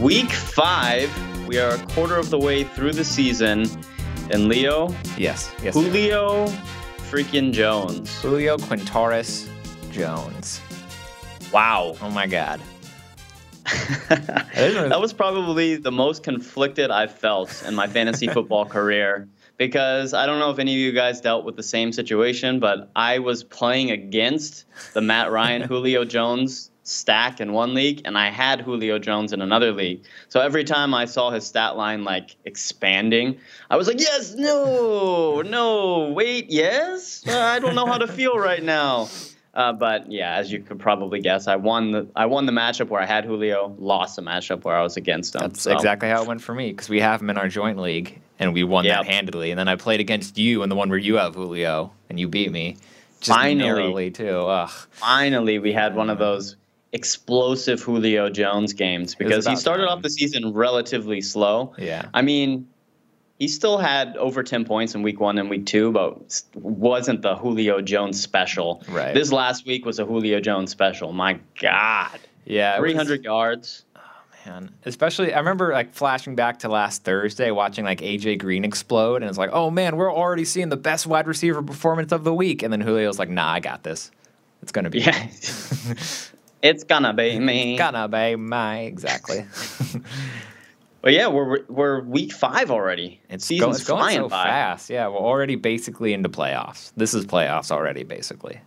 Week 5. We are a quarter of the way through the season. And Leo? Yes. Julio freaking Jones. Julio Quintaris Jones. Wow. Oh, my God. That was probably the most conflicted I've felt in my fantasy football career, because I don't know if any of you guys dealt with the same situation, but I was playing against the Matt Ryan, Julio Jones stack in one league, and I had Julio Jones in another league. So every time I saw his stat line like expanding, I was like, yes, no, wait, yes? I don't know how to feel right now. But yeah, as you could probably guess, I won the matchup where I had Julio, lost the matchup where I was against him. That's exactly how it went for me, because we have him in our joint league, and we won that handedly. And then I played against you in the one where you have Julio, and you beat me. Just narrowly, too. Ugh. Finally, we had one of those explosive Julio Jones games, because he started off the season relatively slow. Yeah. I mean, he still had over 10 points in week 1 and week 2, but wasn't the Julio Jones special. Right. This last week was a Julio Jones special. My God. Yeah. 300 yards. Oh, man. Especially, I remember like flashing back to last Thursday, watching like AJ Green explode, and it's like, oh, man, we're already seeing the best wide receiver performance of the week. And then Julio's like, nah, I got this. It's going to be me. It's going to be me. It's going to be me. Exactly. But yeah, we're week 5 already. Season's going so fast. Yeah, we're already basically into playoffs. This is playoffs already, basically.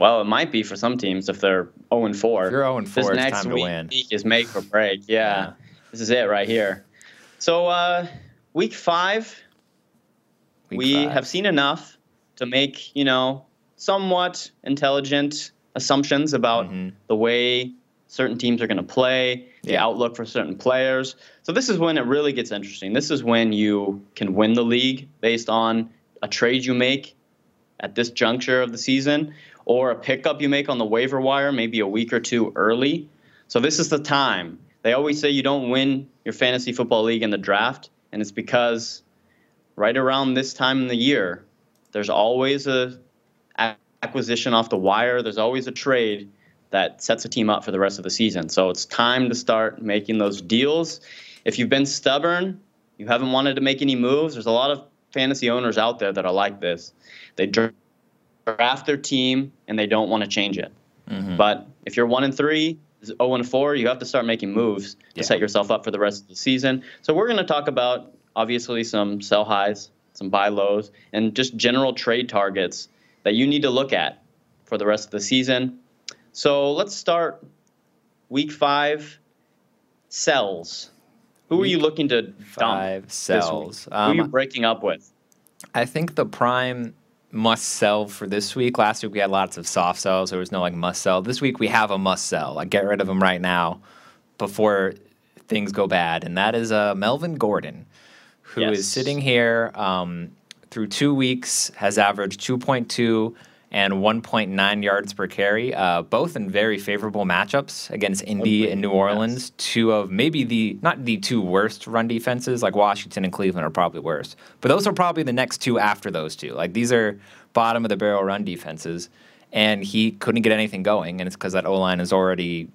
Well, it might be for some teams if they're 0-4. If you're 0-4, it's time to win. This next week is make or break. Yeah, this is it right here. So week 5, we have seen enough to make, somewhat intelligent assumptions about the way certain teams are going to play, the outlook for certain players. So this is when it really gets interesting. This is when you can win the league based on a trade you make at this juncture of the season, or a pickup you make on the waiver wire maybe a week or two early. So this is the time. They always say you don't win your fantasy football league in the draft, and it's because right around this time in the year, there's always an acquisition off the wire. There's always a trade that sets a team up for the rest of the season. So it's time to start making those deals. If you've been stubborn, you haven't wanted to make any moves, there's a lot of fantasy owners out there that are like this. They draft their team, and they don't want to change it. But if you're 1-3, 0-4, you have to start making moves to set yourself up for the rest of the season. So we're going to talk about, obviously, some sell highs, some buy lows, and just general trade targets that you need to look at for the rest of the season. So let's start week 5 sells. Who are you looking to dump? Sells. Who are you breaking up with? I think the prime must sell for this week. Last week we had lots of soft sells. There was no like must sell. This week we have a must sell. Like get rid of him right now before things go bad. And that is Melvin Gordon, who is sitting here through 2 weeks, has averaged 2.2 and 1.9 yards per carry, both in very favorable matchups against Indy and New Orleans, two of maybe not the two worst run defenses, like Washington and Cleveland are probably worst, but those are probably the next two after those two. Like these are bottom of the barrel run defenses, and he couldn't get anything going, and it's because that O-line is already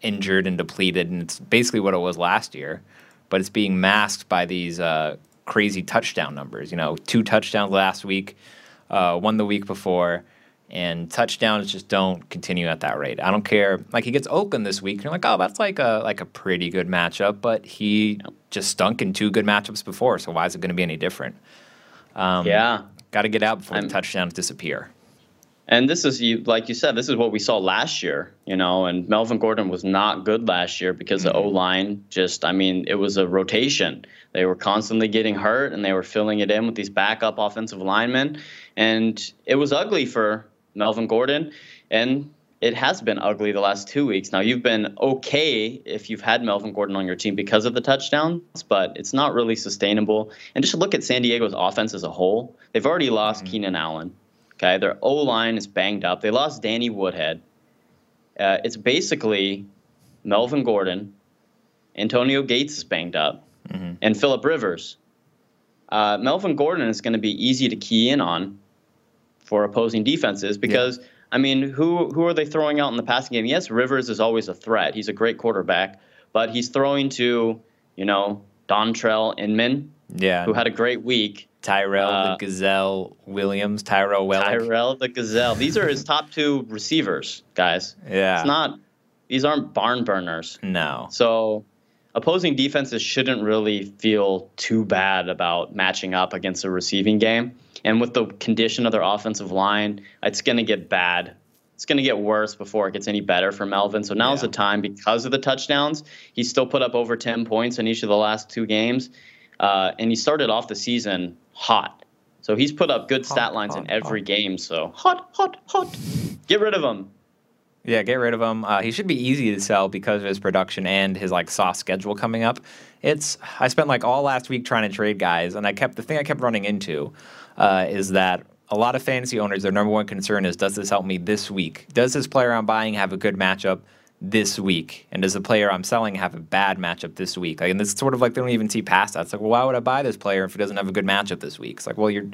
injured and depleted, and it's basically what it was last year, but it's being masked by these crazy touchdown numbers. 2 touchdowns last week, 1 the week before, and touchdowns just don't continue at that rate. I don't care. Like, he gets Oakland this week, and you're like, oh, that's like a pretty good matchup, but he just stunk in 2 good matchups before, so why is it going to be any different? Got to get out before the touchdowns disappear. And this is, like you said, this is what we saw last year, and Melvin Gordon was not good last year because the O-line just, it was a rotation. They were constantly getting hurt, and they were filling it in with these backup offensive linemen, and it was ugly for Melvin Gordon, and it has been ugly the last 2 weeks. Now, you've been okay if you've had Melvin Gordon on your team because of the touchdowns, but it's not really sustainable. And just look at San Diego's offense as a whole. They've already lost Keenan Allen. Okay, their O-line is banged up. They lost Danny Woodhead. It's basically Melvin Gordon, Antonio Gates is banged up, and Phillip Rivers. Melvin Gordon is going to be easy to key in on for opposing defenses because, who are they throwing out in the passing game? Yes, Rivers is always a threat. He's a great quarterback, But he's throwing to, you know, Dontrell Inman, who had a great week. Tyrell the Gazelle Williams, Tyrell Wellick. Tyrell the Gazelle. These are his top two receivers, guys. Yeah. It's not – these aren't barn burners. No. So opposing defenses shouldn't really feel too bad about matching up against a receiving game. And with the condition of their offensive line, it's going to get bad. It's going to get worse before it gets any better for Melvin. So now's the time because of the touchdowns. He still put up over 10 points in each of the last two games. And he started off the season hot. So he's put up good stat lines in every game. So hot. Get rid of him. Yeah, get rid of him. He should be easy to sell because of his production and his like soft schedule coming up. I spent like all last week trying to trade guys, and the thing I kept running into is that a lot of fantasy owners, their number one concern is, does this help me this week? Does this player I'm buying have a good matchup this week? And does the player I'm selling have a bad matchup this week? Like, and it's sort of like they don't even see past that. It's like, well, why would I buy this player if it doesn't have a good matchup this week? It's like, well, you're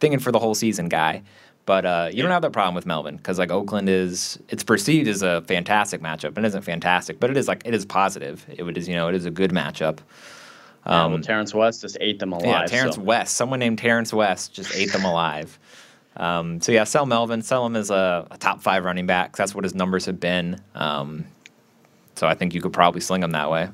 thinking for the whole season, guy. But you don't have that problem with Melvin because, like, Oakland is – it's perceived as a fantastic matchup. It isn't fantastic, but it is, like, it is positive. It is a good matchup. Well, Terrence West just ate them alive. Yeah, Terrence West. Someone named Terrence West just ate them alive. So, yeah, sell Melvin. Sell him as a top 5 running back. That's what his numbers have been. So I think you could probably sling him that way.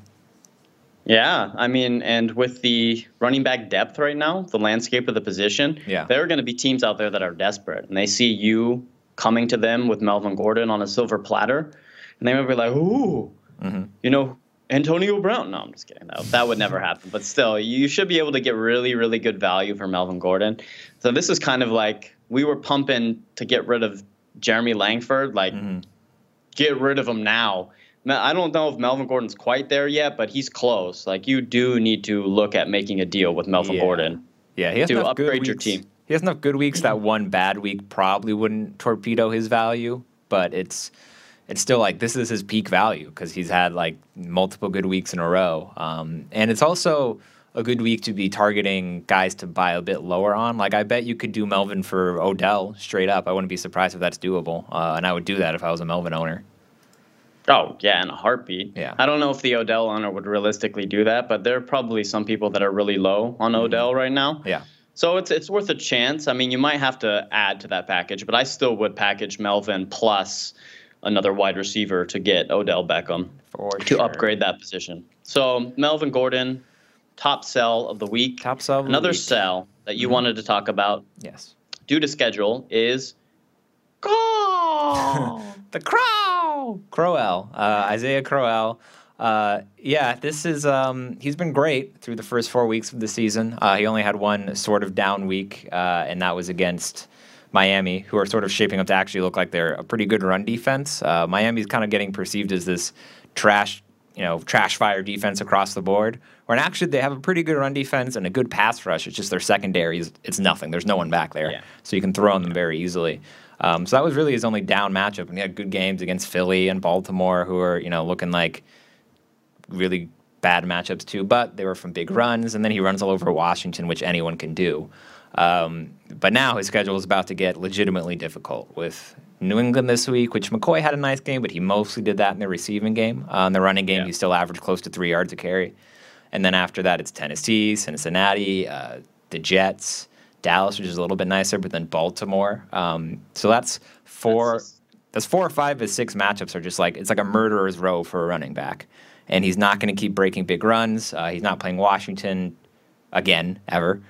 Yeah, I mean, and with the running back depth right now, the landscape of the position, there are going to be teams out there that are desperate. And they see you coming to them with Melvin Gordon on a silver platter. And they might be like, ooh, you know, Antonio Brown. No, I'm just kidding. That would never happen. But still, you should be able to get really, really good value for Melvin Gordon. So this is kind of like, we were pumping to get rid of Jeremy Langford, like get rid of him now. Now, I don't know if Melvin Gordon's quite there yet, but he's close. Like, you do need to look at making a deal with Melvin Gordon. Yeah, he has to upgrade your team. He has enough good weeks that one bad week probably wouldn't torpedo his value, but it's still like this is his peak value because he's had like multiple good weeks in a row. And it's also a good week to be targeting guys to buy a bit lower on. Like, I bet you could do Melvin for Odell straight up. I wouldn't be surprised if that's doable. And I would do that if I was a Melvin owner. Oh, yeah, in a heartbeat. Yeah. I don't know if the Odell owner would realistically do that, but there are probably some people that are really low on Odell right now. Yeah. So it's worth a chance. I mean, you might have to add to that package, but I still would package Melvin plus another wide receiver to get Odell Beckham to upgrade that position. So Melvin Gordon, top sell of the week. Top sell of the week. Another sell that you wanted to talk about. Yes. Due to schedule is the Crowell. Isaiah Crowell. This is he's been great through the first 4 weeks of the season. He only had one sort of down week, and that was against Miami, who are sort of shaping up to actually look like they're a pretty good run defense. Miami's kind of getting perceived as this trash fire defense across the board. When actually they have a pretty good run defense and a good pass rush. It's just their secondary it's nothing. There's no one back there. Yeah. So you can throw on them very easily. So that was really his only down matchup. And he had good games against Philly and Baltimore, who are, you know, looking like really bad matchups too. But they were from big runs. And then he runs all over Washington, which anyone can do. But now his schedule is about to get legitimately difficult with New England this week, which McCoy had a nice game, but he mostly did that in the receiving game. In the running game, he still averaged close to 3 yards a carry. And then after that, it's Tennessee, Cincinnati, the Jets, Dallas, which is a little bit nicer, but then Baltimore. So that's four or five of six matchups are just like, it's like a murderer's row for a running back. And he's not going to keep breaking big runs. He's not playing Washington again, ever.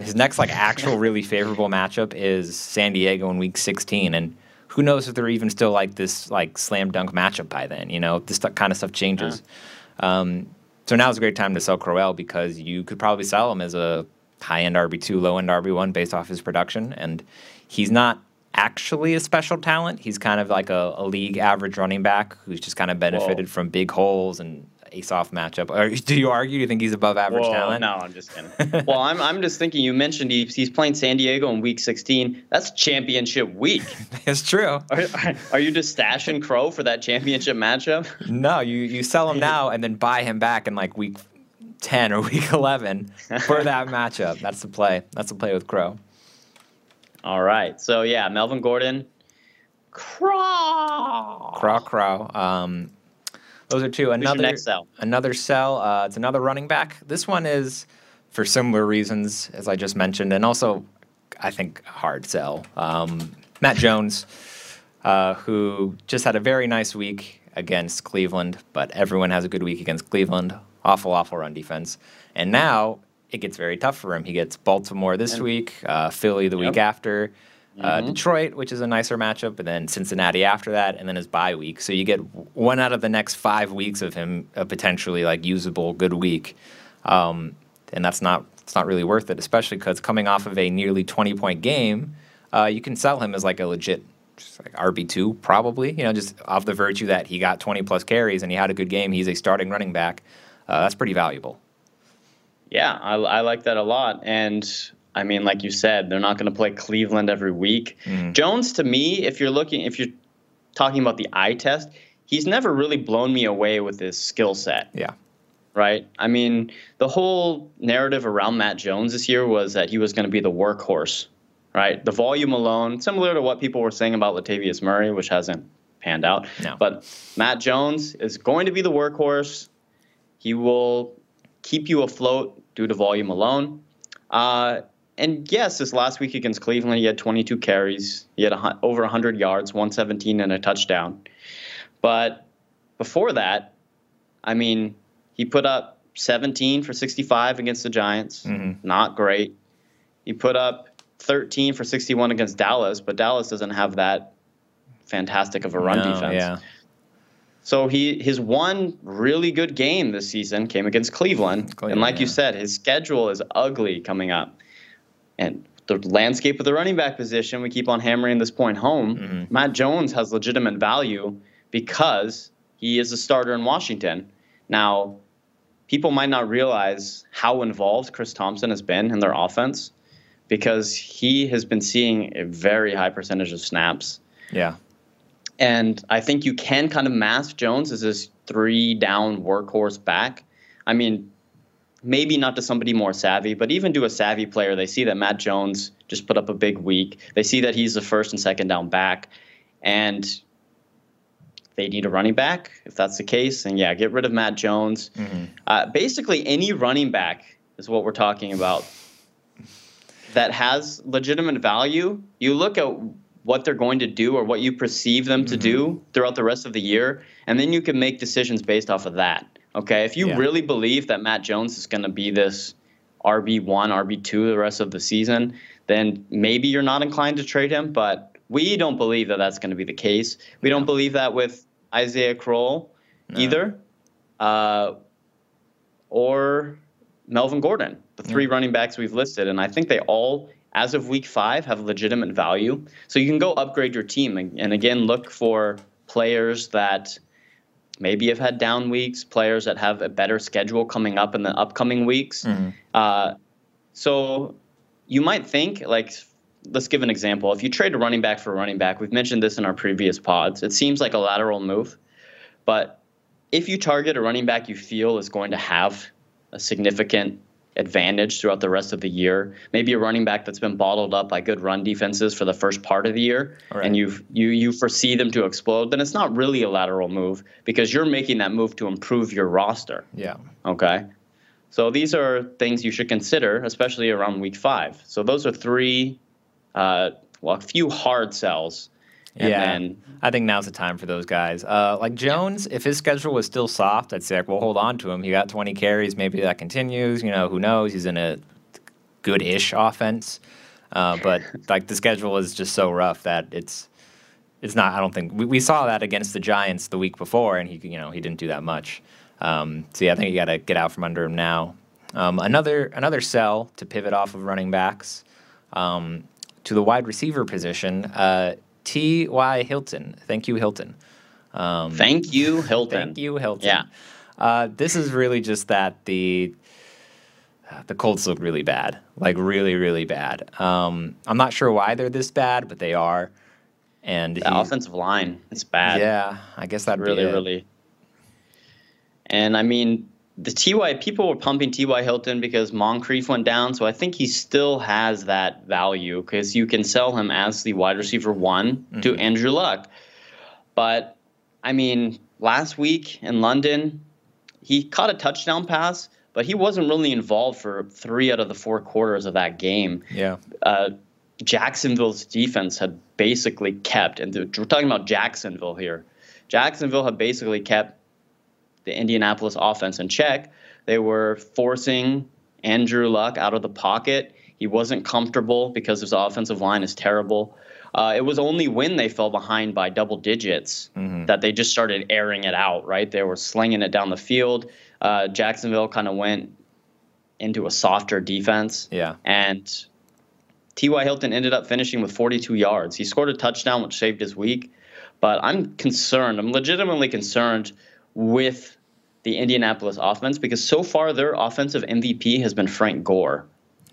His next like actual really favorable matchup is San Diego in week 16. And who knows if they're even still like this like slam dunk matchup by then, you know, this kind of stuff changes. So now's a great time to sell Crowell because you could probably sell him as a high-end RB2, low-end RB1 based off his production. And he's not actually a special talent. He's kind of like a league average running back who's just kind of benefited from big holes and a soft matchup. Or do you think he's above average talent? No, I'm just kidding. Well, I'm just thinking you mentioned he's playing San Diego in week 16. That's championship week. That's true. Are you just stashing Crow for that championship matchup? No, you sell him now and then buy him back in like week 10 or week 11 for that matchup. That's the play. That's the play with Crow. All right. So, yeah, Melvin Gordon. Crow. Those are two. Another sell. It's another running back. This one is for similar reasons, as I just mentioned, and also I think hard sell. Matt Jones, who just had a very nice week against Cleveland, but everyone has a good week against Cleveland. Awful run defense. And now it gets very tough for him. He gets Baltimore this week, Philly the week after, Detroit, which is a nicer matchup, and then Cincinnati after that, and then his bye week. So you get one out of the next 5 weeks of him a potentially like usable good week, and it's not really worth it, especially because coming off of a nearly 20-point game, you can sell him as like a legit just like RB2 probably, just off the virtue that he got 20-plus carries and he had a good game. He's a starting running back. That's pretty valuable. Yeah, I like that a lot. And I mean, like you said, they're not going to play Cleveland every week. Mm-hmm. Jones, to me, if you're talking about the eye test, he's never really blown me away with his skill set. Yeah. Right? I mean, the whole narrative around Matt Jones this year was that he was going to be the workhorse, right? The volume alone, similar to what people were saying about Latavius Murray, which hasn't panned out. No. But Matt Jones is going to be the workhorse. He will keep you afloat due to volume alone. And yes, this last week against Cleveland, he had 22 carries. He had over 100 yards, 117 and a touchdown. But before that, I mean, he put up 17 for 65 against the Giants. Mm-hmm. Not great. He put up 13 for 61 against Dallas, but Dallas doesn't have that fantastic of a run defense. Yeah. So his one really good game this season came against Cleveland. And like you said, his schedule is ugly coming up. And the landscape of the running back position, we keep on hammering this point home. Mm-hmm. Matt Jones has legitimate value because he is a starter in Washington. Now, people might not realize how involved Chris Thompson has been in their offense because he has been seeing a very high percentage of snaps. Yeah. And I think you can kind of mask Jones as this three-down workhorse back. I mean, maybe not to somebody more savvy, but even to a savvy player, they see that Matt Jones just put up a big week. They see that he's the first and second down back, and they need a running back, if that's the case. And, yeah, get rid of Matt Jones. Mm-hmm. Basically, any running back is what we're talking about that has legitimate value. You look at what they're going to do or what you perceive them to do throughout the rest of the year, and then you can make decisions based off of that. Okay, if you really believe that Matt Jones is going to be this RB1, RB2 the rest of the season, then maybe you're not inclined to trade him, but we don't believe that that's going to be the case. We don't believe that with Isaiah Crowell either or Melvin Gordon, the three running backs we've listed, and I think they all – as of week 5, have legitimate value. So you can go upgrade your team and again, look for players that maybe have had down weeks, players that have a better schedule coming up in the upcoming weeks. Mm-hmm. So you might think, like, let's give an example. If you trade a running back for a running back, we've mentioned this in our previous pods, it seems like a lateral move. But if you target a running back you feel is going to have a significant advantage throughout the rest of the year, maybe a running back that's been bottled up by good run defenses for the first part of the year, and you foresee them to explode, then it's not really a lateral move because you're making that move to improve your roster. Yeah. Okay. So these are things you should consider, especially around week 5. So those are three, a few hard sells. And then, I think now's the time for those guys. Like Jones, if his schedule was still soft, I'd say, like, well, hold on to him. He got 20 carries. Maybe that continues. Who knows? He's in a good-ish offense. But like the schedule is just so rough that it's not. I don't think we saw that against the Giants the week before, and he didn't do that much. So yeah, I think you got to get out from under him now. Another sell to pivot off of running backs to the wide receiver position. T.Y. Hilton. Thank you, Hilton. Thank you, Hilton. Thank you, Hilton. Yeah. This is really just that the Colts look really bad, like really, really bad. I'm not sure why they're this bad, but they are. And the offensive line is bad. Yeah, I guess that really, really. And I mean, the T.Y. people were pumping T.Y. Hilton because Moncrief went down, so I think he still has that value because you can sell him as the wide receiver 1 to Andrew Luck. But, I mean, last week in London, he caught a touchdown pass, but he wasn't really involved for 3 out of the 4 quarters of that game. Yeah. Jacksonville's defense had basically kept, and we're talking about Jacksonville here. Jacksonville had basically kept the Indianapolis offense in check. They were forcing Andrew Luck out of the pocket. He wasn't comfortable because his offensive line is terrible. It was only when they fell behind by double digits that they just started airing it out, right? They were slinging it down the field. Jacksonville kind of went into a softer defense. Yeah. And T.Y. Hilton ended up finishing with 42 yards. He scored a touchdown, which saved his week. But I'm concerned. I'm legitimately concerned with the Indianapolis offense because so far their offensive MVP has been Frank Gore.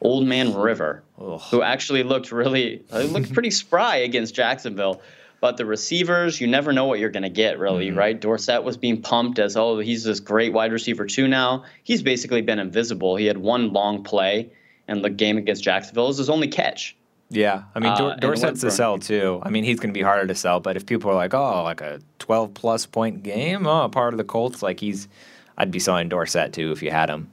Old Man River, who actually looked pretty spry against Jacksonville. But the receivers, you never know what you're going to get, really, right? Dorsett was being pumped as, he's this great wide receiver too now. He's basically been invisible. He had one long play in the game against Jacksonville. It was his only catch. Yeah, I mean, Dorsett's a sell, too. I mean, he's going to be harder to sell. But if people are like, like a 12-plus point game, part of the Colts, I'd be selling Dorsett, too, if you had him.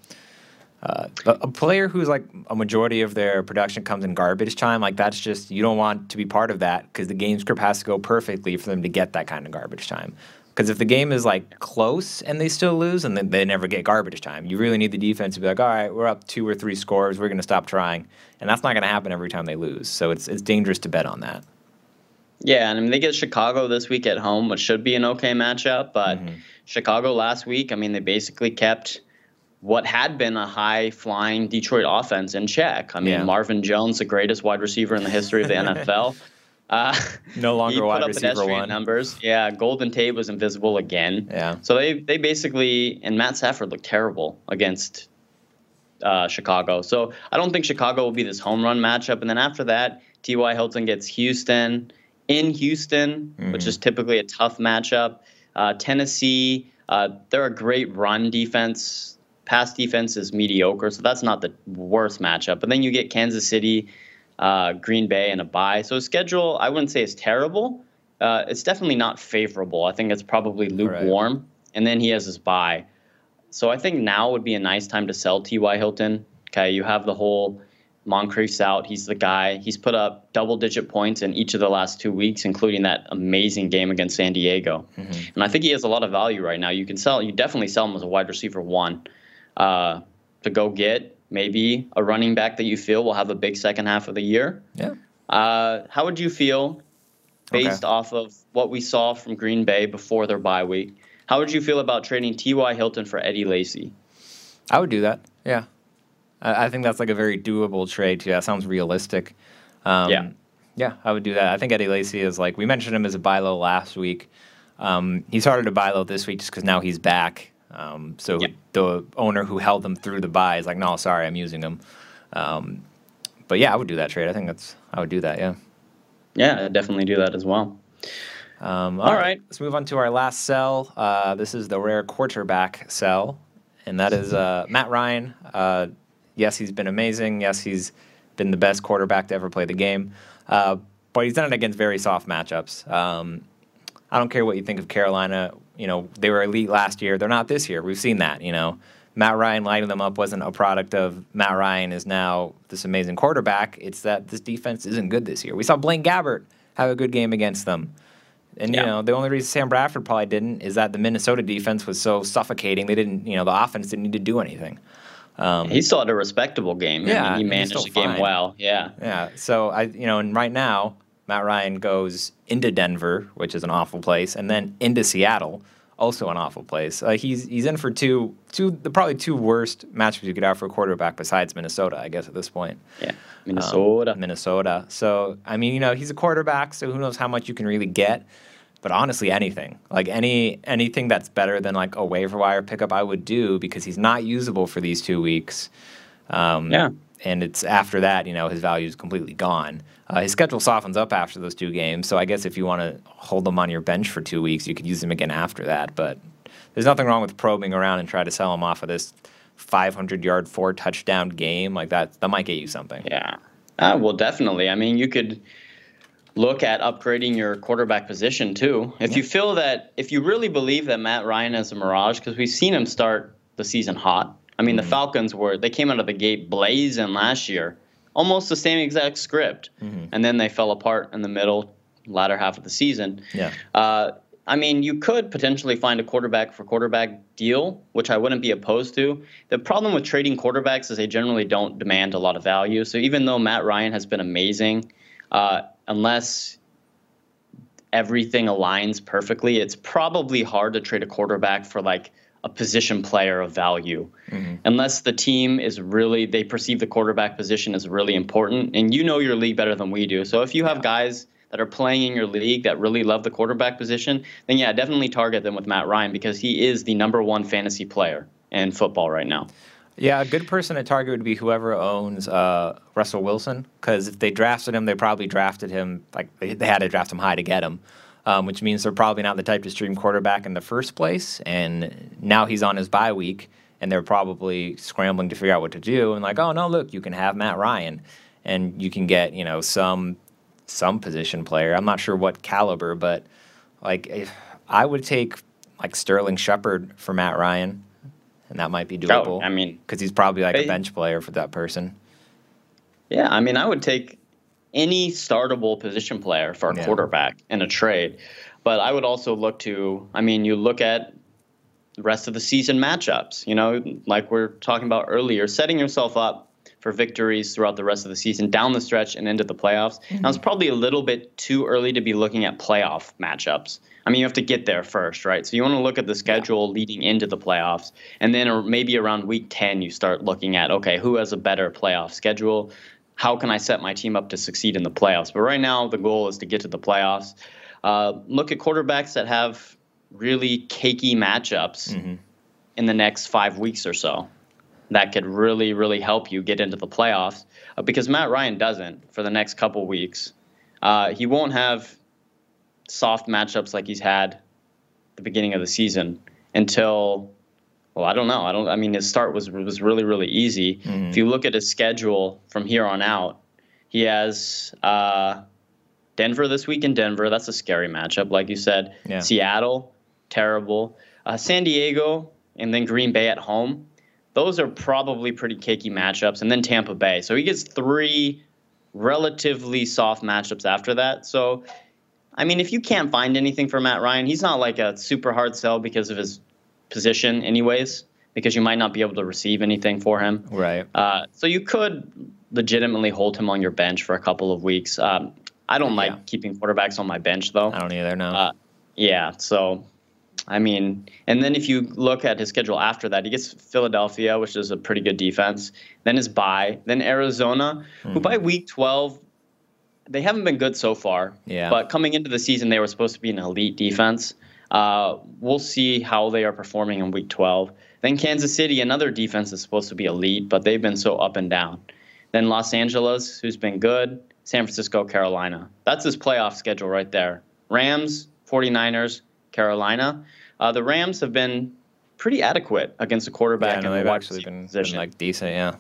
A player who's like a majority of their production comes in garbage time, that's just, you don't want to be part of that because the game script has to go perfectly for them to get that kind of garbage time. Because if the game is close and they still lose, and then they never get garbage time. You really need the defense to be all right, we're up 2 or 3 scores, we're going to stop trying, and that's not going to happen every time they lose. So it's dangerous to bet on that. Yeah, and I mean, they get Chicago this week at home, which should be an okay matchup, but Chicago last week, they basically kept what had been a high-flying Detroit offense in check. Marvin Jones, the greatest wide receiver in the history of the NFL. No longer wide receiver one. Numbers. Yeah, Golden Tate was invisible again. Yeah. So they basically, and Matt Stafford looked terrible against Chicago. So I don't think Chicago will be this home run matchup. And then after that, T.Y. Hilton gets Houston in Houston, which is typically a tough matchup. Tennessee, they're a great run defense. Pass defense is mediocre, so that's not the worst matchup. But then you get Kansas City, Green Bay, and a bye. So schedule, I wouldn't say is terrible. It's definitely not favorable. I think it's probably lukewarm. Right. And then he has his bye. So I think now would be a nice time to sell T.Y. Hilton. Okay, you have the whole Moncrief's out. He's the guy. He's put up double-digit points in each of the last 2 weeks, including that amazing game against San Diego. And I think he has a lot of value right now. You definitely sell him as a wide receiver one. To go get maybe a running back that you feel will have a big second half of the year. Yeah. How would you feel based off of what we saw from Green Bay before their bye week? How would you feel about trading T.Y. Hilton for Eddie Lacy? I would do that. Yeah. I think that's a very doable trade. Yeah. It sounds realistic. Yeah, I would do that. I think Eddie Lacy is we mentioned him as a buy low last week. He's harder to buy low this week just because now he's back. The owner who held them through the buy is no, sorry, I'm using them. But yeah, I would do that trade. I would do that. Yeah. Yeah, I'd definitely do that as well. All right. Let's move on to our last sell. This is the rare quarterback sell, and that is Matt Ryan. Yes, he's been amazing. Yes, he's been the best quarterback to ever play the game. But he's done it against very soft matchups. I don't care what you think of Carolina. They were elite last year. They're not this year. We've seen that, Matt Ryan lighting them up wasn't a product of Matt Ryan is now this amazing quarterback. It's that this defense isn't good this year. We saw Blaine Gabbert have a good game against them. And, the only reason Sam Bradford probably didn't is that the Minnesota defense was so suffocating. They didn't, the offense didn't need to do anything. He still had a respectable game. Yeah. He managed the game well. Yeah. Yeah. So, and right now, Matt Ryan goes into Denver, which is an awful place, and then into Seattle, also an awful place. He's in for probably two worst matchups you could have for a quarterback besides Minnesota, I guess, at this point. Yeah, Minnesota. So, he's a quarterback, so who knows how much you can really get. But honestly, anything. Anything that's better than, a waiver wire pickup I would do because he's not usable for these 2 weeks. And it's after that, his value is completely gone. His schedule softens up after those 2 games, so I guess if you want to hold them on your bench for 2 weeks, you could use them again after that. But there's nothing wrong with probing around and try to sell him off of this 500-yard, 4-touchdown game. That might get you something. Yeah, well, definitely. You could look at upgrading your quarterback position too. If you feel that, if you really believe that Matt Ryan is a mirage, because we've seen him start the season hot. I mean, the Falcons they came out of the gate blazing last year, almost the same exact script. And then they fell apart in the latter half of the season. I mean, you could potentially find a quarterback for quarterback deal, which I wouldn't be opposed to. The problem with trading quarterbacks is they generally don't demand a lot of value. So even though Matt Ryan has been amazing, unless everything aligns perfectly, it's probably hard to trade a quarterback for like a position player of value, unless the team is really, they perceive the quarterback position as really important. And you know your league better than we do. So if you have guys that are playing in your league that really love the quarterback position, then yeah, definitely target them with Matt Ryan, because he is the #1 fantasy player in football right now. Yeah, a good person to target would be whoever owns Russell Wilson, because if they drafted him, they probably drafted him, like they had to draft him high to get him, which means they're probably not the type to stream quarterback in the first place, and now he's on his bye week, and they're probably scrambling to figure out what to do, and like, oh, no, look, you can have Matt Ryan, and you can get, you know, some position player. I'm not sure what caliber, but like if I would take like Sterling Shepard for Matt Ryan, and that might be doable. I mean, because he's probably like a bench player for that person. Yeah, I mean, I would take any startable position player for a quarterback in a trade, but I would also look to, I mean, you look at the rest of the season matchups, you know, like we're talking about earlier, setting yourself up for victories throughout the rest of the season, down the stretch and into the playoffs. Now, it's probably a little bit too early to be looking at playoff matchups. I mean, you have to get there first, right? So you want to look at the schedule leading into the playoffs, and then or maybe around week 10 you start looking at, okay, who has a better playoff schedule? How can I set my team up to succeed in the playoffs? But right now the goal is to get to the playoffs. Look at quarterbacks that have really cakey matchups in the next 5 weeks or so. That could really, really help you get into the playoffs, because Matt Ryan doesn't for the next couple weeks. He won't have soft matchups like he's had at the beginning of the season until, well, I don't know. I mean, his start was really, really easy. If you look at his schedule from here on out, he has Denver this week in Denver. That's a scary matchup, like you said. Seattle, terrible. San Diego, and then Green Bay at home. Those are probably pretty cakey matchups, and then Tampa Bay. So he gets 3 relatively soft matchups after that. So, I mean, if you can't find anything for Matt Ryan, he's not like a super hard sell because of his position anyways, because you might not be able to receive anything for him. So you could legitimately hold him on your bench for a couple of weeks. I don't like keeping quarterbacks on my bench, though. I don't either, no. So... I mean, and then if you look at his schedule after that, he gets Philadelphia, which is a pretty good defense. Then his bye. Then Arizona, who by week 12, they haven't been good so far. But coming into the season, they were supposed to be an elite defense. We'll see how they are performing in week 12. Then Kansas City, another defense that's supposed to be elite, but they've been so up and down. Then Los Angeles, who's been good. San Francisco, Carolina. That's his playoff schedule right there. Rams, 49ers, Carolina. The Rams have been pretty adequate against the quarterback. Yeah, no, they've actually been like decent,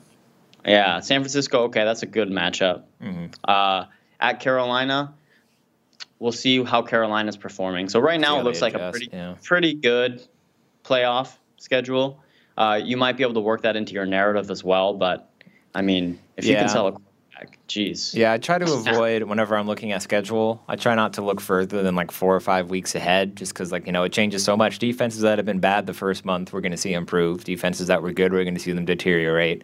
yeah. San Francisco, okay, that's a good matchup. At Carolina, we'll see how Carolina's performing. So right now it looks like a pretty good playoff schedule. You might be able to work that into your narrative as well, but, I mean, if you can sell a quarterback, geez. Yeah, I try to avoid, whenever I'm looking at schedule, I try not to look further than like 4 or 5 weeks ahead, just because, like, you know, it changes so much. Defenses that have been bad the first month, we're going to see improve. Defenses that were good, we're going to see them deteriorate.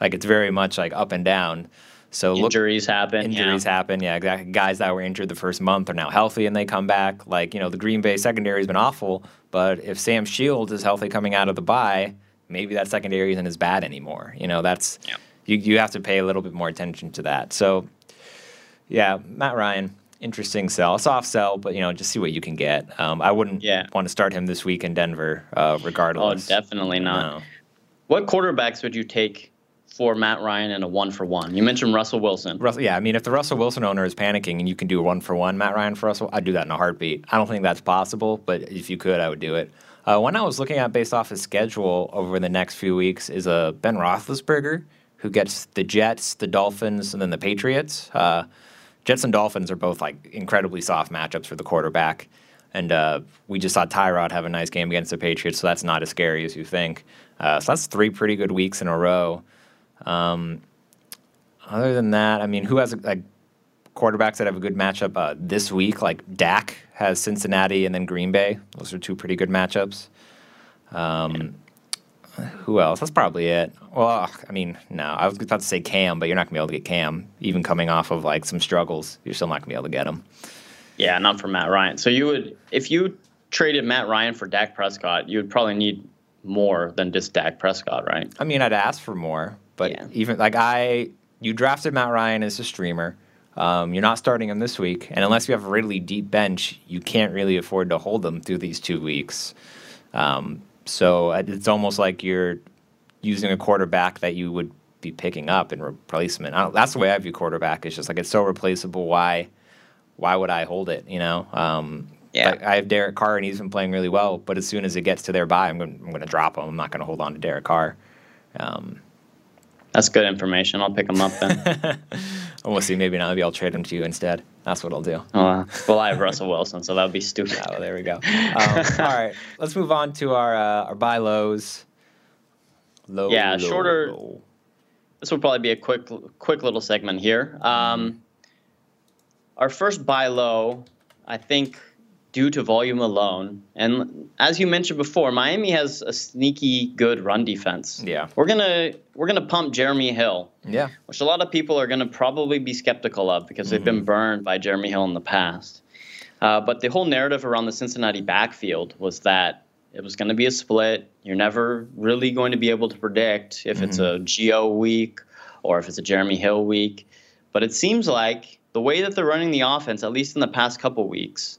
Like, it's very much like up and down. So injuries happen. Yeah, exactly. Guys that were injured the first month are now healthy and they come back. Like, you know, the Green Bay secondary has been awful, but if Sam Shields is healthy coming out of the bye, maybe that secondary isn't as bad anymore. You know, that's you have to pay a little bit more attention to that. So, yeah, Matt Ryan, interesting sell. A soft sell, but, you know, just see what you can get. I wouldn't want to start him this week in Denver regardless. Oh, definitely not. No. What quarterbacks would you take for Matt Ryan in a 1-for-1? You mentioned Russell Wilson. Yeah, I mean, if the Russell Wilson owner is panicking and you can do a 1-for-1 Matt Ryan for Russell, I'd do that in a heartbeat. I don't think that's possible, but if you could, I would do it. One I was looking at based off his schedule over the next few weeks is Ben Roethlisberger, who gets the Jets, the Dolphins, and then the Patriots. Jets and Dolphins are both like incredibly soft matchups for the quarterback. And we just saw Tyrod have a nice game against the Patriots, so that's not as scary as you think. So that's three pretty good weeks in a row. Other than that, I mean, who has like quarterbacks that have a good matchup this week? Like Dak has Cincinnati and then Green Bay. Those are two pretty good matchups. Who else? That's probably it. Well, I mean, no, I was about to say Cam, but you're not going to be able to get Cam. Even coming off of like some struggles, you're still not going to be able to get him. Yeah, not for Matt Ryan. So you would, if you traded Matt Ryan for Dak Prescott, you would probably need more than just Dak Prescott, right? I mean, I'd ask for more, but yeah. Even like you drafted Matt Ryan as a streamer. You're not starting him this week, and unless you have a really deep bench, you can't really afford to hold them through these 2 weeks. So it's almost like you're using a quarterback that you would be picking up in replacement. That's the way I view quarterback. It's just like it's so replaceable. Why would I hold it? You know, like I have Derek Carr and he's been playing really well, but as soon as it gets to their bye, I'm going to drop him. I'm not going to hold on to Derek Carr. That's good information. I'll pick him up then. We'll see. Maybe I'll trade him to you instead. That's what I'll do. Well, I have Russell Wilson, so that would be stupid. Oh, there we go. All right, let's move on to our buy lows. Low. This will probably be a quick little segment here. Our first buy low, I think, due to volume alone. And as you mentioned before, Miami has a sneaky good run defense. Yeah. We're gonna pump Jeremy Hill. Yeah. Which a lot of people are gonna probably be skeptical of because they've been burned by Jeremy Hill in the past. But the whole narrative around the Cincinnati backfield was that it was gonna be a split. You're never really going to be able to predict if it's a Gio week or if it's a Jeremy Hill week. But it seems like the way that they're running the offense, at least in the past couple weeks,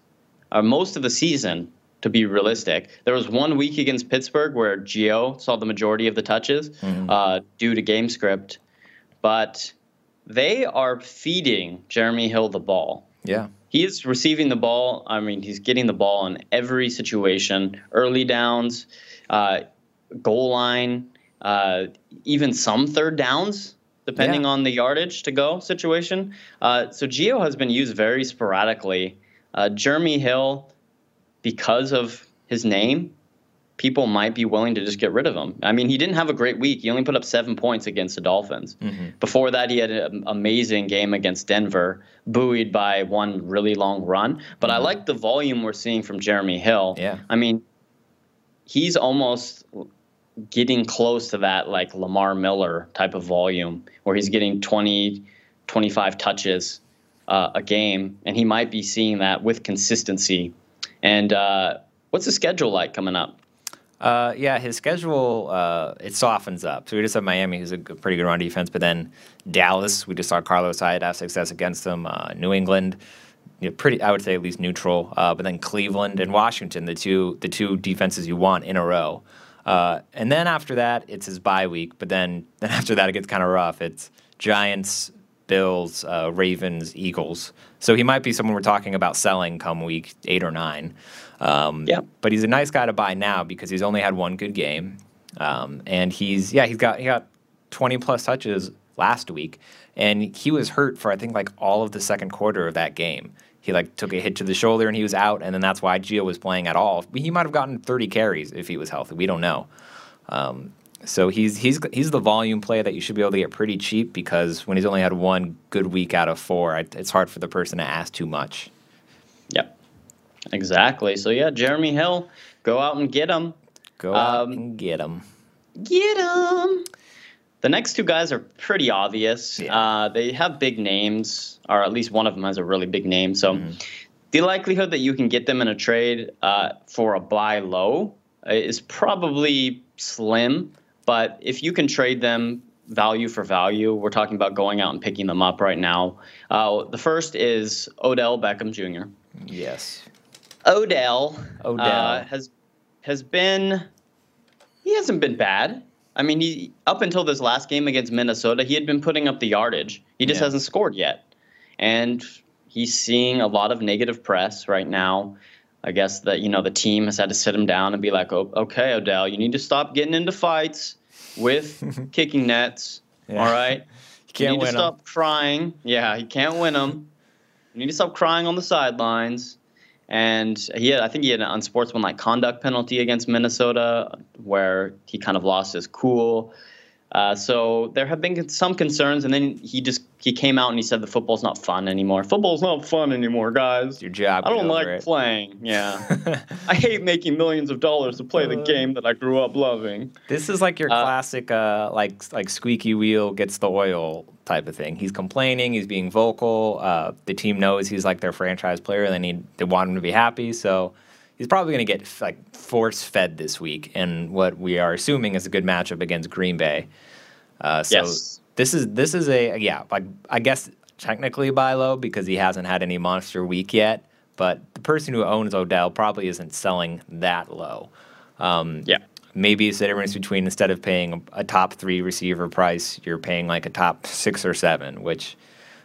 most of the season, to be realistic, there was 1 week against Pittsburgh where Gio saw the majority of the touches due to game script. But they are feeding Jeremy Hill the ball. Yeah. He is receiving the ball. I mean, he's getting the ball in every situation, early downs, goal line, even some third downs, depending on the yardage to go situation. So Gio has been used very sporadically. Jeremy Hill, because of his name, people might be willing to just get rid of him. I mean, he didn't have a great week. He only put up 7 points against the Dolphins. Before that, he had an amazing game against Denver, buoyed by one really long run. But I like the volume we're seeing from Jeremy Hill. Yeah. I mean, he's almost getting close to that like Lamar Miller type of volume where he's getting 20, 25 touches a game, and he might be seeing that with consistency. And what's the schedule like coming up? His schedule, it softens up. So we just have Miami, who's a pretty good run defense, but then Dallas, we just saw Carlos Hyde have success against them. New England, pretty, I would say at least neutral, but then Cleveland and Washington, the two defenses you want in a row. And then after that, it's his bye week. But then after that, it gets kind of rough. It's Giants, Bills, Ravens, Eagles. So he might be someone we're talking about selling come week 8 or 9. But he's a nice guy to buy now because he's only had one good game. And he got 20 plus touches last week, and he was hurt for I think like all of the second quarter of that game. He like took a hit to the shoulder and he was out, and then that's why Gio was playing at all. He might have gotten 30 carries if he was healthy. We don't know. So he's the volume play that you should be able to get pretty cheap because when he's only had one good week out of four, it's hard for the person to ask too much. Yep, exactly. So yeah, Jeremy Hill, go out and get him. Go out and get him. Get him. The next two guys are pretty obvious. Yeah. They have big names, or at least one of them has a really big name. So the likelihood that you can get them in a trade for a buy low is probably slim. But if you can trade them value for value, we're talking about going out and picking them up right now. The first is Odell Beckham Jr. Yes. Odell. He hasn't been bad. I mean, up until this last game against Minnesota, he had been putting up the yardage. He just hasn't scored yet. And he's seeing a lot of negative press right now. I guess that, the team has had to sit him down and be like, oh, okay, Odell, you need to stop getting into fights with kicking nets. Yeah. All right? You need to stop crying. Yeah, he can't win them. You need to stop crying on the sidelines. And I think he had an unsportsmanlike conduct penalty against Minnesota where he kind of lost his cool. So there have been some concerns, and then he came out and he said the football's not fun anymore. Football's not fun anymore, guys. Your job. I don't like playing. Yeah, I hate making millions of dollars to play the game that I grew up loving. This is like your classic, like squeaky wheel gets the oil type of thing. He's complaining. He's being vocal. The team knows he's like their franchise player. They need they want him to be happy. So he's probably going to get like force-fed this week in what we are assuming is a good matchup against Green Bay. Yes. This is a like I guess technically buy low because he hasn't had any monster week yet. But the person who owns Odell probably isn't selling that low. Maybe it's the difference between instead of paying a top three receiver price, you're paying like a top six or seven. Which,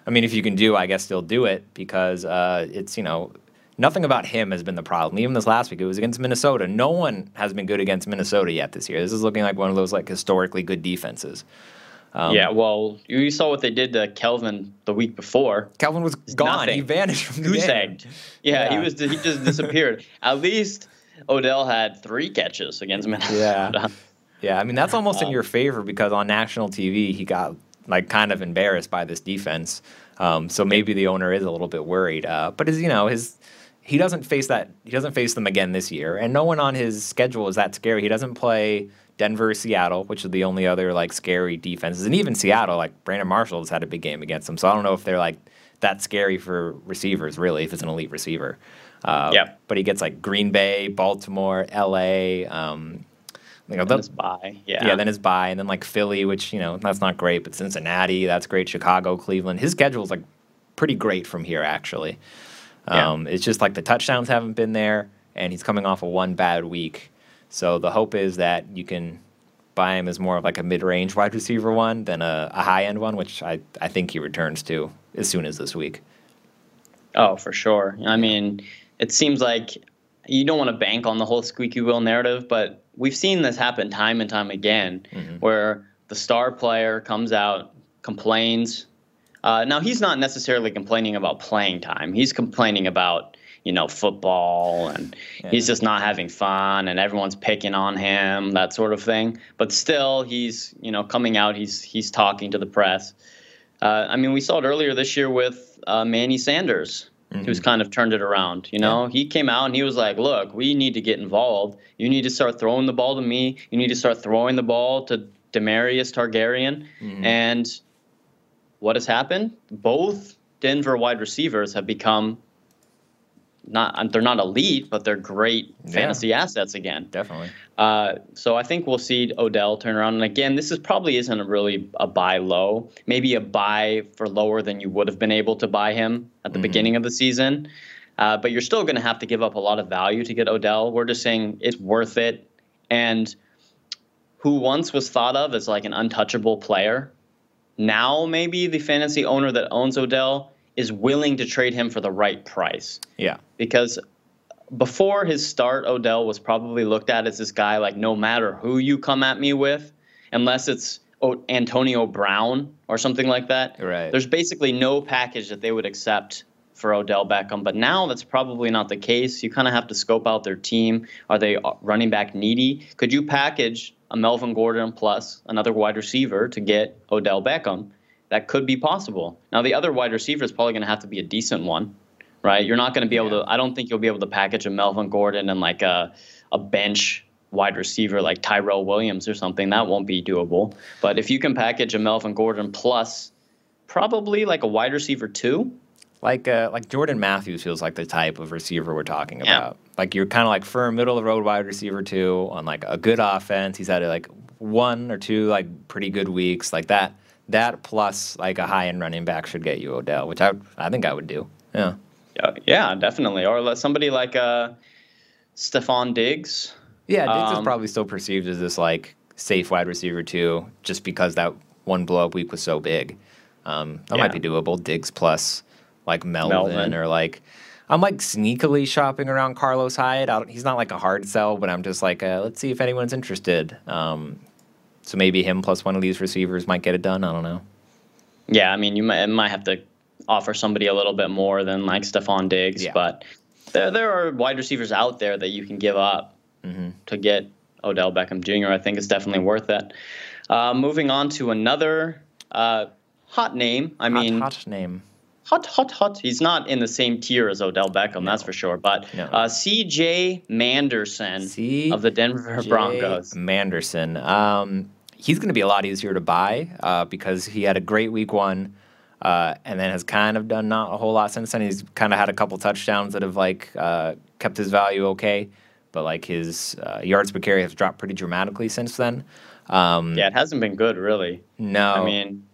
I mean, if you can do, I guess they'll do it because it's Nothing about him has been the problem. Even this last week, it was against Minnesota. No one has been good against Minnesota yet this year. This is looking like one of those like historically good defenses. Well, you saw what they did to Kelvin the week before. Kelvin was gone. Nothing. He vanished from the game. Yeah, he just disappeared. At least Odell had 3 catches against Minnesota. Yeah, I mean, that's almost in your favor because on national TV, he got like kind of embarrassed by this defense. So maybe the owner is a little bit worried. But, he doesn't face that. He doesn't face them again this year, and no one on his schedule is that scary. He doesn't play Denver, Seattle, which are the only other like scary defenses, and even Seattle, like Brandon Marshall has had a big game against them. So I don't know if they're like that scary for receivers, really, if it's an elite receiver. But he gets like Green Bay, Baltimore, L.A. His bye. Then his bye, and then like Philly, which that's not great, but Cincinnati, that's great. Chicago, Cleveland. His schedule is like pretty great from here, actually. It's just like the touchdowns haven't been there, and he's coming off of one bad week. So the hope is that you can buy him as more of like a mid-range wide receiver one than a high-end one, which I think he returns to as soon as this week. Oh, for sure. I mean, it seems like you don't want to bank on the whole squeaky wheel narrative, but we've seen this happen time and time again where the star player comes out, complains. Now, he's not necessarily complaining about playing time. He's complaining about, football, and he's just not having fun, and everyone's picking on him, that sort of thing. But still, he's, coming out, he's talking to the press. We saw it earlier this year with Manny Sanders, who's kind of turned it around. He came out and he was like, look, we need to get involved. You need to start throwing the ball to me. You need to start throwing the ball to Demarius Targaryen. And what has happened? Both Denver wide receivers have become they're not elite, but they're great fantasy assets again. Definitely. So I think we'll see Odell turn around. And again, this is probably isn't really a buy low, maybe a buy for lower than you would have been able to buy him at the beginning of the season. But you're still going to have to give up a lot of value to get Odell. We're just saying it's worth it. And who once was thought of as like an untouchable player, now maybe the fantasy owner that owns Odell is willing to trade him for the right price. Yeah. Because before his start, Odell was probably looked at as this guy like no matter who you come at me with, unless it's Antonio Brown or something like that. Right. There's basically no package that they would accept for Odell Beckham. But now that's probably not the case. You kind of have to scope out their team. Are they running back needy? Could you package a Melvin Gordon plus another wide receiver to get Odell Beckham? That could be possible. Now, the other wide receiver is probably going to have to be a decent one, right? You're not going to be able to – I don't think you'll be able to package a Melvin Gordon and like a bench wide receiver like Tyrell Williams or something. That won't be doable. But if you can package a Melvin Gordon plus probably like a wide receiver 2 – Like Jordan Matthews feels like the type of receiver we're talking about. Like you're kind of like firm middle of the road wide receiver 2 on like a good offense. He's had like 1 or 2 like pretty good weeks like that. That plus like a high end running back should get you Odell, which I think I would do. Yeah, definitely. Or somebody like Stephon Diggs. Yeah, Diggs is probably still perceived as this like safe wide receiver 2 just because that one blow up week was so big. That might be doable. Diggs plus like Melvin or like I'm like sneakily shopping around Carlos Hyde. He's not like a hard sell, but I'm just like let's see if anyone's interested. So maybe him plus one of these receivers might get it done. I don't know. Yeah, I mean, you might have to offer somebody a little bit more than like Stephon Diggs. Yeah. But there are wide receivers out there that you can give up to get Odell Beckham Jr. I think it's definitely worth it. Moving on to another hot name. Hot. He's not in the same tier as Odell Beckham, that's for sure. But C.J. Manderson of the Denver Broncos. Manderson. He's going to be a lot easier to buy because he had a great week one and then has kind of done not a whole lot since then. He's kind of had a couple touchdowns that have like kept his value okay. But like his yards per carry have dropped pretty dramatically since then. It hasn't been good, really. No. I mean,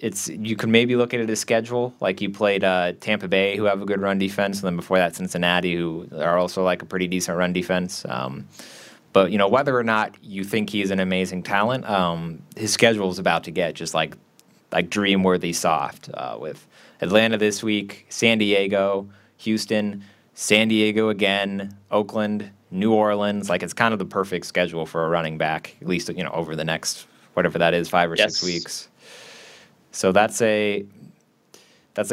you could maybe look at it as schedule. Like you played Tampa Bay, who have a good run defense, and then before that Cincinnati, who are also like a pretty decent run defense. But, you know, whether or not you think he's an amazing talent, his schedule is about to get just like dream-worthy soft with Atlanta this week, San Diego, Houston, San Diego again, Oakland, New Orleans. Like it's kind of the perfect schedule for a running back, at least, you know, over the next, whatever that is, 5 or 6 weeks. So that's a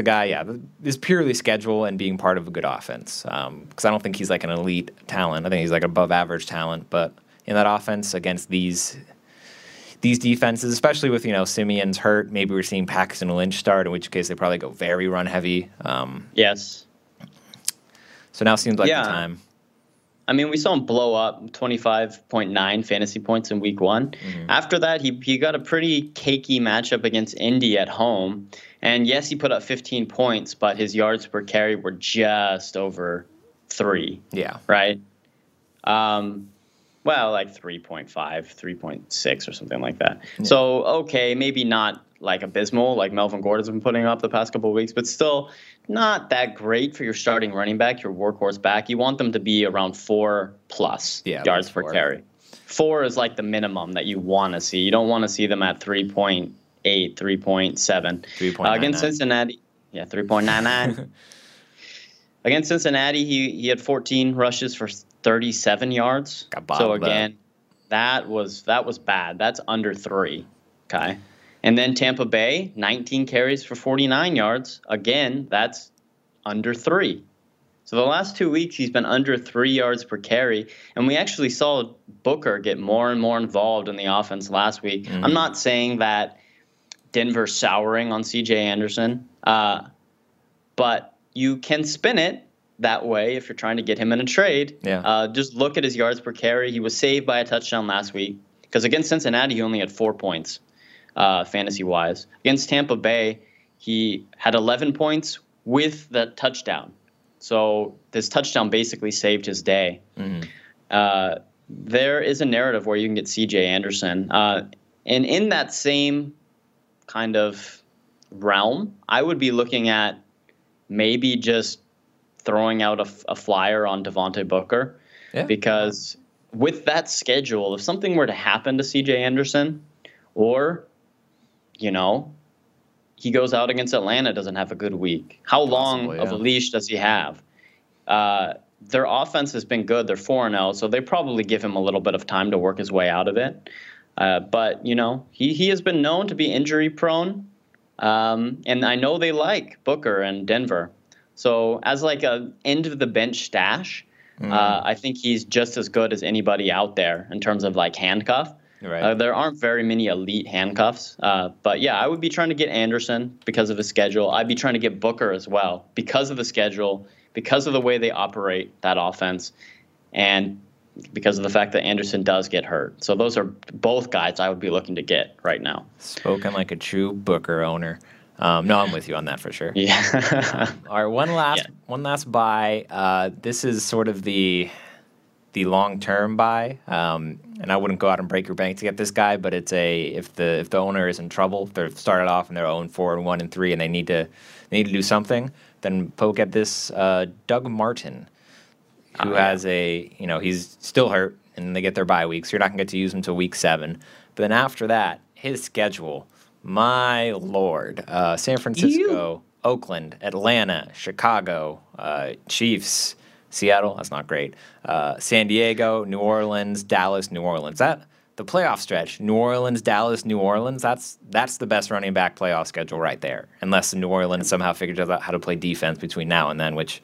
guy, is purely schedule and being part of a good offense. Because I don't think he's like an elite talent. I think he's like above average talent. But in that offense against these defenses, especially with, you know, Simeon's hurt, maybe we're seeing Paxton Lynch start, in which case they probably go very run heavy. Yes. So now seems like the time. I mean, we saw him blow up 25.9 fantasy points in week one. After that, he got a pretty cakey matchup against Indy at home. And yes, he put up 15 points, but his yards per carry were just over 3. Yeah. Right? Well, like 3.5, 3.6 or something like that. Yeah. So, okay, maybe not like abysmal, like Melvin Gordon's been putting up the past couple of weeks, but still not that great for your starting running back, your workhorse back. You want them to be around 4+ yards per carry. 4 is like the minimum that you want to see. You don't want to see them at 3.8. 3.7 against Cincinnati. Yeah, 3.99 against Cincinnati. He had 14 rushes for 37 yards. So again, that was bad. That's under 3. Okay, and then Tampa Bay, 19 carries for 49 yards. Again, that's under 3. So the last 2 weeks, he's been under 3 yards per carry, and we actually saw Booker get more and more involved in the offense last week. I'm not saying that Denver souring on C.J. Anderson. But you can spin it that way if you're trying to get him in a trade. Yeah. Just look at his yards per carry. He was saved by a touchdown last week because against Cincinnati, he only had 4 points fantasy-wise. Against Tampa Bay, he had 11 points with the touchdown. So this touchdown basically saved his day. There is a narrative where you can get C.J. Anderson. And in that same kind of realm, I would be looking at maybe just throwing out a flyer on Devontae Booker because with that schedule, if something were to happen to C.J. Anderson or, you know, he goes out against Atlanta, doesn't have a good week, how long of a leash does he have? Their offense has been good. They're 4-0, so they probably give him a little bit of time to work his way out of it. But, you know, he has been known to be injury prone. And I know they like Booker and Denver. So as like an end of the bench stash, I think he's just as good as anybody out there in terms of like handcuff. Right. There aren't very many elite handcuffs. But yeah, I would be trying to get Anderson because of his schedule. I'd be trying to get Booker as well because of the schedule, because of the way they operate that offense. And because of the fact that Anderson does get hurt. So those are both guys I would be looking to get right now. Spoken like a true Booker owner. No, I'm with you on that for sure. Yeah. All right, one last buy. This is sort of the long-term buy. And I wouldn't go out and break your bank to get this guy, but it's if the owner is in trouble, if they've started off and they're 0-4 and 1-3 and they need to do something, then poke at this Doug Martin, who has he's still hurt, and they get their bye week, so you're not going to get to use him until week 7. But then after that, his schedule, my lord, San Francisco, Oakland, Atlanta, Chicago, Chiefs, Seattle, that's not great, San Diego, New Orleans, Dallas, New Orleans. That the playoff stretch, New Orleans, Dallas, New Orleans, that's the best running back playoff schedule right there, unless New Orleans somehow figures out how to play defense between now and then, which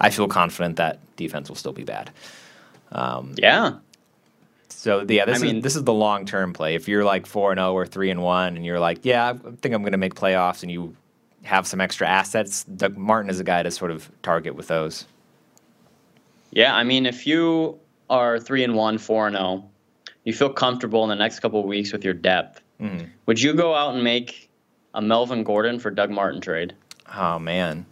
I feel confident that defense will still be bad. Yeah. So, yeah, this is the long-term play. If you're like 4-0 or 3-1 and you're like, yeah, I think I'm going to make playoffs, and you have some extra assets, Doug Martin is a guy to sort of target with those. Yeah, I mean, if you are 3-1, 4-0, you feel comfortable in the next couple of weeks with your depth. Mm. Would you go out and make a Melvin Gordon for Doug Martin trade? Oh, man.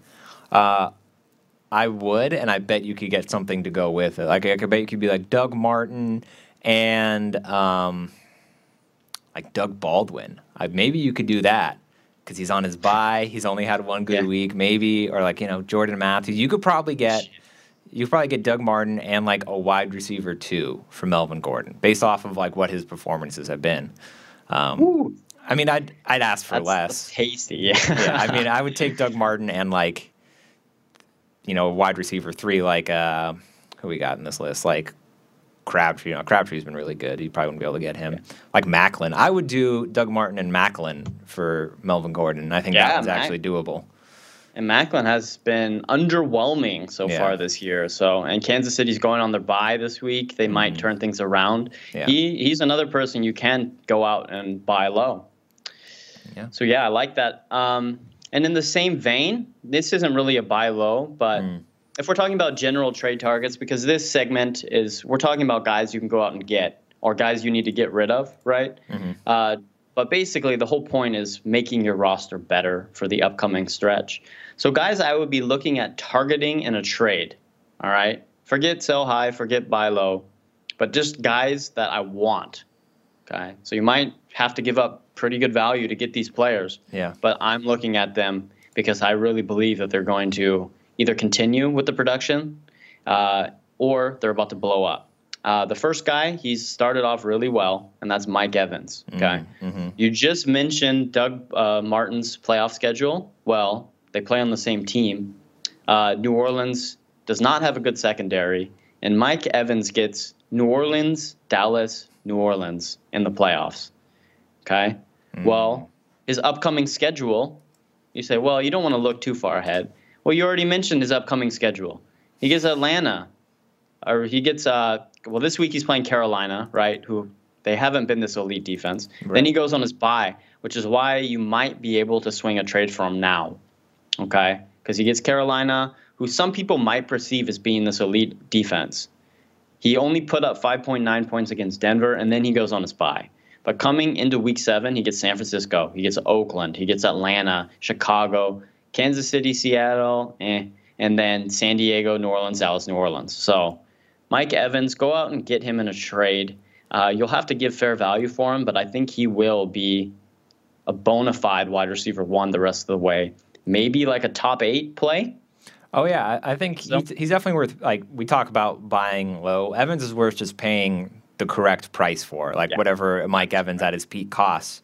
I would, and I bet you could get something to go with it. Like, I bet you could be like Doug Martin and like Doug Baldwin. Maybe you could do that because he's on his bye. He's only had one good week, maybe, or like, you know, Jordan Matthews. You could probably get Doug Martin and like a wide receiver too for Melvin Gordon, based off of like what his performances have been. I mean, I'd ask for less. That's tasty, yeah. I mean, I would take Doug Martin and like, you know, wide receiver three, like who we got in this list, like Crabtree. You know, Crabtree's been really good. You probably wouldn't be able to get him. Yeah. Like Maclin, I would do Doug Martin and Maclin for Melvin Gordon. I think that is actually doable. And Maclin has been underwhelming so far this year. So, and Kansas City's going on their bye this week. They might turn things around. Yeah. He's another person you can go out and buy low. Yeah. So yeah, I like that. And in the same vein, this isn't really a buy low, but if we're talking about general trade targets, because this segment is, we're talking about guys you can go out and get or guys you need to get rid of, right? Mm-hmm. But basically the whole point is making your roster better for the upcoming stretch. So guys I would be looking at targeting in a trade, all right? Forget sell high, forget buy low, but just guys that I want, okay? So you might have to give up pretty good value to get these players. Yeah. But I'm looking at them because I really believe that they're going to either continue with the production or they're about to blow up. The first guy, he's started off really well, and that's Mike Evans. Okay. Mm-hmm. You just mentioned Doug Martin's playoff schedule. Well, they play on the same team. New Orleans does not have a good secondary, and Mike Evans gets New Orleans, Dallas, New Orleans in the playoffs. Okay. Well, his upcoming schedule, you say, well, you don't want to look too far ahead. Well, you already mentioned his upcoming schedule. He gets Atlanta, or he gets, well, this week he's playing Carolina, right, who they haven't been this elite defense. Right. Then he goes on his bye, which is why you might be able to swing a trade for him now, okay, because he gets Carolina, who some people might perceive as being this elite defense. He only put up 5.9 points against Denver, and then he goes on his bye. But coming into week 7, he gets San Francisco, he gets Oakland, he gets Atlanta, Chicago, Kansas City, Seattle, and then San Diego, New Orleans, Dallas, New Orleans. So Mike Evans, go out and get him in a trade. You'll have to give fair value for him, but I think he will be a bona fide wide receiver one the rest of the way. Maybe like a top 8 play. Oh, yeah. I think he's definitely worth, like, we talk about buying low. Evans is worth just paying the correct price for, like whatever Mike Evans at his peak costs,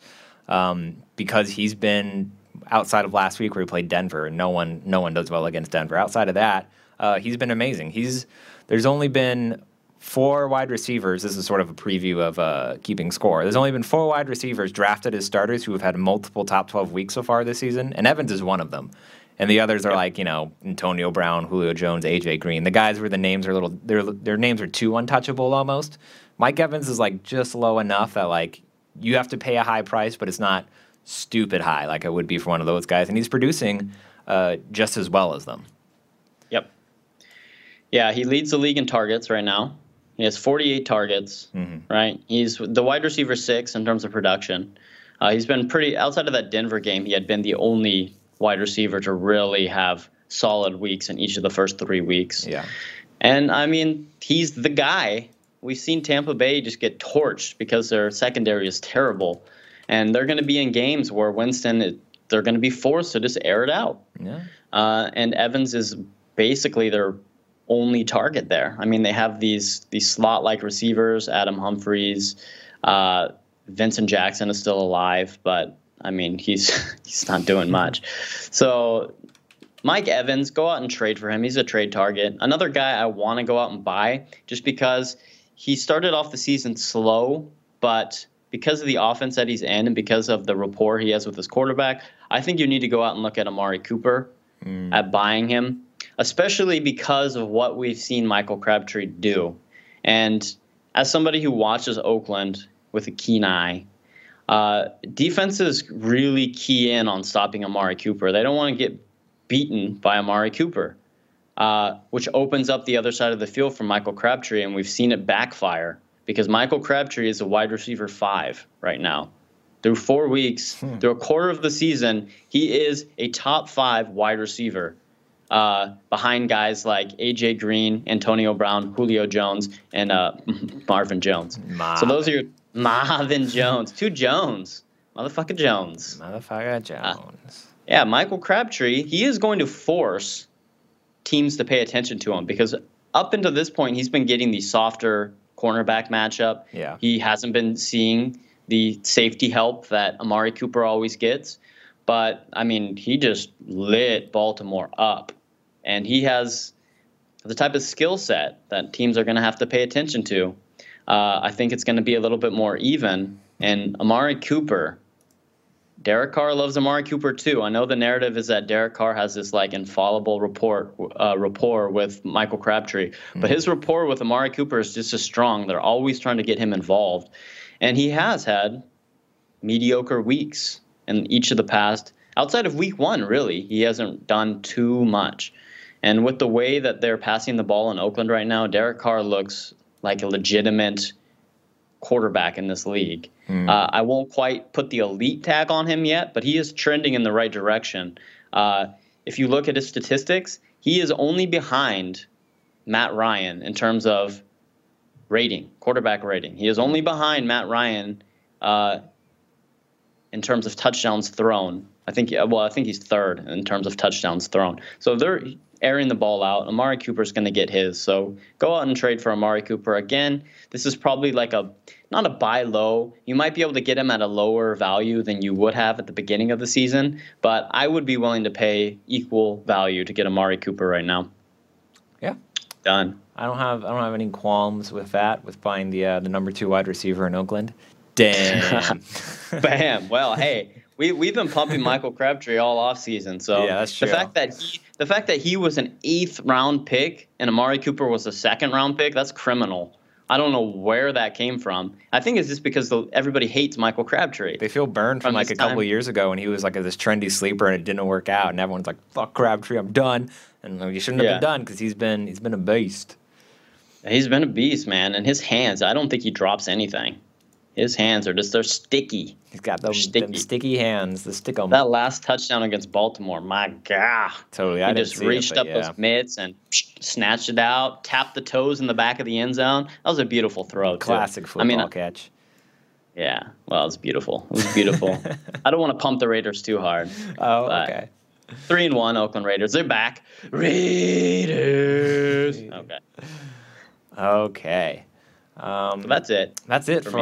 because he's been, outside of last week where he played Denver, no one does well against Denver. Outside of that, he's been amazing. There's only been 4 wide receivers. This is sort of a preview of keeping score. There's only been 4 wide receivers drafted as starters who have had multiple top 12 weeks so far this season, and Evans is one of them. And the others are like, you know, Antonio Brown, Julio Jones, AJ Green. The guys where the names are their names are too untouchable almost. Mike Evans is like just low enough that like you have to pay a high price, but it's not stupid high like it would be for one of those guys. And he's producing just as well as them. Yep. Yeah, he leads the league in targets right now. He has 48 targets, right? He's the wide receiver 6 in terms of production. He's been pretty, outside of that Denver game, he had been the only wide receiver to really have solid weeks in each of the first 3 weeks. Yeah. And, I mean, he's the guy. We've seen Tampa Bay just get torched because their secondary is terrible. And they're going to be in games where Winston, they're going to be forced to just air it out. Yeah. And Evans is basically their only target there. I mean, they have these slot-like receivers, Adam Humphries. Vincent Jackson is still alive, but I mean, he's not doing much. So Mike Evans, go out and trade for him. He's a trade target. Another guy I want to go out and buy just because he started off the season slow, but because of the offense that he's in and because of the rapport he has with his quarterback, I think you need to go out and look at Amari Cooper at buying him, especially because of what we've seen Michael Crabtree do. And as somebody who watches Oakland with a keen eye, defenses really key in on stopping Amari Cooper. They don't want to get beaten by Amari Cooper, which opens up the other side of the field for Michael Crabtree, and we've seen it backfire because Michael Crabtree is a wide receiver 5 right now. Through 4 weeks, through a quarter of the season, he is a top 5 wide receiver behind guys like AJ Green, Antonio Brown, Julio Jones, and Marvin Jones. So those are your Marvin Jones. Two Jones. Motherfucker Jones. Motherfucker Jones. Yeah, Michael Crabtree, he is going to force teams to pay attention to him because up until this point, he's been getting the softer cornerback matchup. Yeah. He hasn't been seeing the safety help that Amari Cooper always gets. But, I mean, he just lit Baltimore up. And he has the type of skill set that teams are going to have to pay attention to. I think it's going to be a little bit more even. And Amari Cooper, Derek Carr loves Amari Cooper too. I know the narrative is that Derek Carr has this like infallible rapport with Michael Crabtree. But his rapport with Amari Cooper is just as strong. They're always trying to get him involved. And he has had mediocre weeks in each of the past. Outside of week one, really, he hasn't done too much. And with the way that they're passing the ball in Oakland right now, Derek Carr looks like a legitimate quarterback in this league. I won't quite put the elite tag on him yet, but he is trending in the right direction. If you look at his statistics, he is only behind Matt Ryan in terms of rating, quarterback rating. He is only behind Matt Ryan in terms of touchdowns thrown. I think he's third in terms of touchdowns thrown. So they're airing the ball out. Amari Cooper's going to get his. So go out and trade for Amari Cooper. Again, this is probably like not a buy low. You might be able to get him at a lower value than you would have at the beginning of the season, but I would be willing to pay equal value to get Amari Cooper right now. Yeah. Done. I don't have any qualms with that, with buying the number 2 wide receiver in Oakland. Damn. Bam. Well, hey, we've been pumping Michael Crabtree all offseason. So yeah, that's true. The fact that he was an 8th round pick and Amari Cooper was a 2nd round pick, that's criminal. I don't know where that came from. I think it's just because everybody hates Michael Crabtree. They feel burned from like a couple of years ago when he was like this trendy sleeper and it didn't work out, and everyone's like, "Fuck Crabtree, I'm done." And he shouldn't have been done because he's been a beast. He's been a beast, man. And his hands, I don't think he drops anything. His hands are they're sticky. He's got them sticky hands, the stick 'em. That last touchdown against Baltimore, my God. Totally. He just reached up those mitts and snatched it out, tapped the toes in the back of the end zone. That was a beautiful throw, classic football catch. Yeah. Well, it was beautiful. I don't want to pump the Raiders too hard. Oh, okay. 3-1 Oakland Raiders. They're back. Raiders. Okay. So that's it. That's it for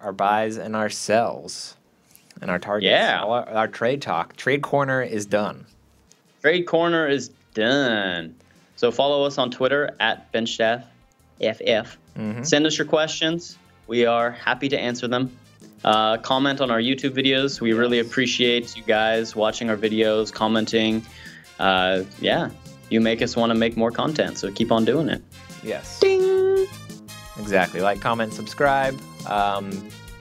our buys and our sells and our targets. Yeah. Our trade talk. Trade Corner is done. So follow us on Twitter at BenchDaff, FF. Send us your questions. We are happy to answer them. Comment on our YouTube videos. We really appreciate you guys watching our videos, commenting. You make us want to make more content, so keep on doing it. Yes. Ding! Exactly. Like, comment, subscribe.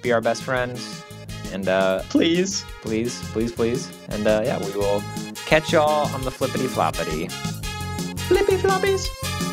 Be our best friends. And please. And we will catch y'all on the flippity floppity. Flippy floppies.